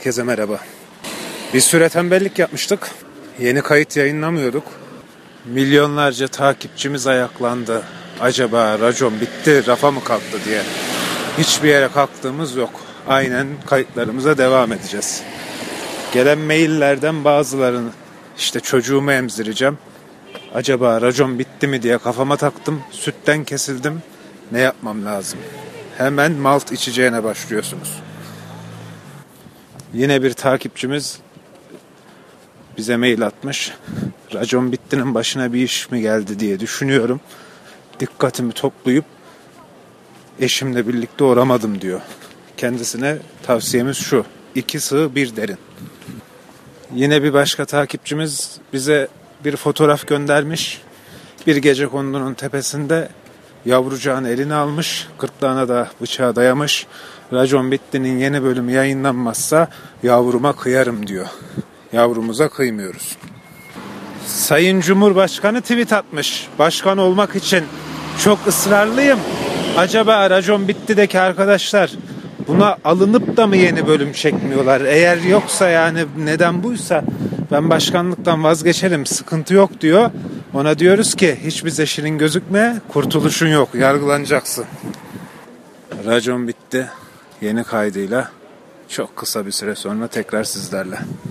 Herkese merhaba. Bir süre tembellik yapmıştık. Yeni kayıt yayınlamıyorduk. Milyonlarca takipçimiz ayaklandı. Acaba racon bitti, rafa mı kalktı diye. Hiçbir yere kalktığımız yok. Aynen kayıtlarımıza devam edeceğiz. Gelen maillerden bazılarını işte çocuğumu emzireceğim. Acaba racon bitti mi diye kafama taktım. Sütten kesildim. Ne yapmam lazım? Hemen malt içeceğine başlıyorsunuz. Yine bir takipçimiz bize mail atmış. Racon bittinin başına bir iş mi geldi diye düşünüyorum. Dikkatimi toplayıp eşimle birlikte oramadım diyor. Kendisine tavsiyemiz şu: 2 sığ 1 derin. Yine bir başka takipçimiz bize bir fotoğraf göndermiş. Bir gecekondunun tepesinde yavrucağını eline almış, gırtlağına da bıçağı dayamış. Racon Bitti'nin yeni bölümü yayınlanmazsa yavruma kıyarım diyor. Yavrumuza kıymıyoruz. Sayın Cumhurbaşkanı tweet atmış. Başkan olmak için çok ısrarlıyım. Acaba Racon Bitti'deki arkadaşlar buna alınıp da mı yeni bölüm çekmiyorlar? Eğer yoksa, yani neden buysa, ben başkanlıktan vazgeçerim, sıkıntı yok diyor. Ona diyoruz ki hiçbir zeşirin gözükme, kurtuluşun yok, yargılanacaksın. Racon bitti. Yeni kaydıyla çok kısa bir süre sonra tekrar sizlerle.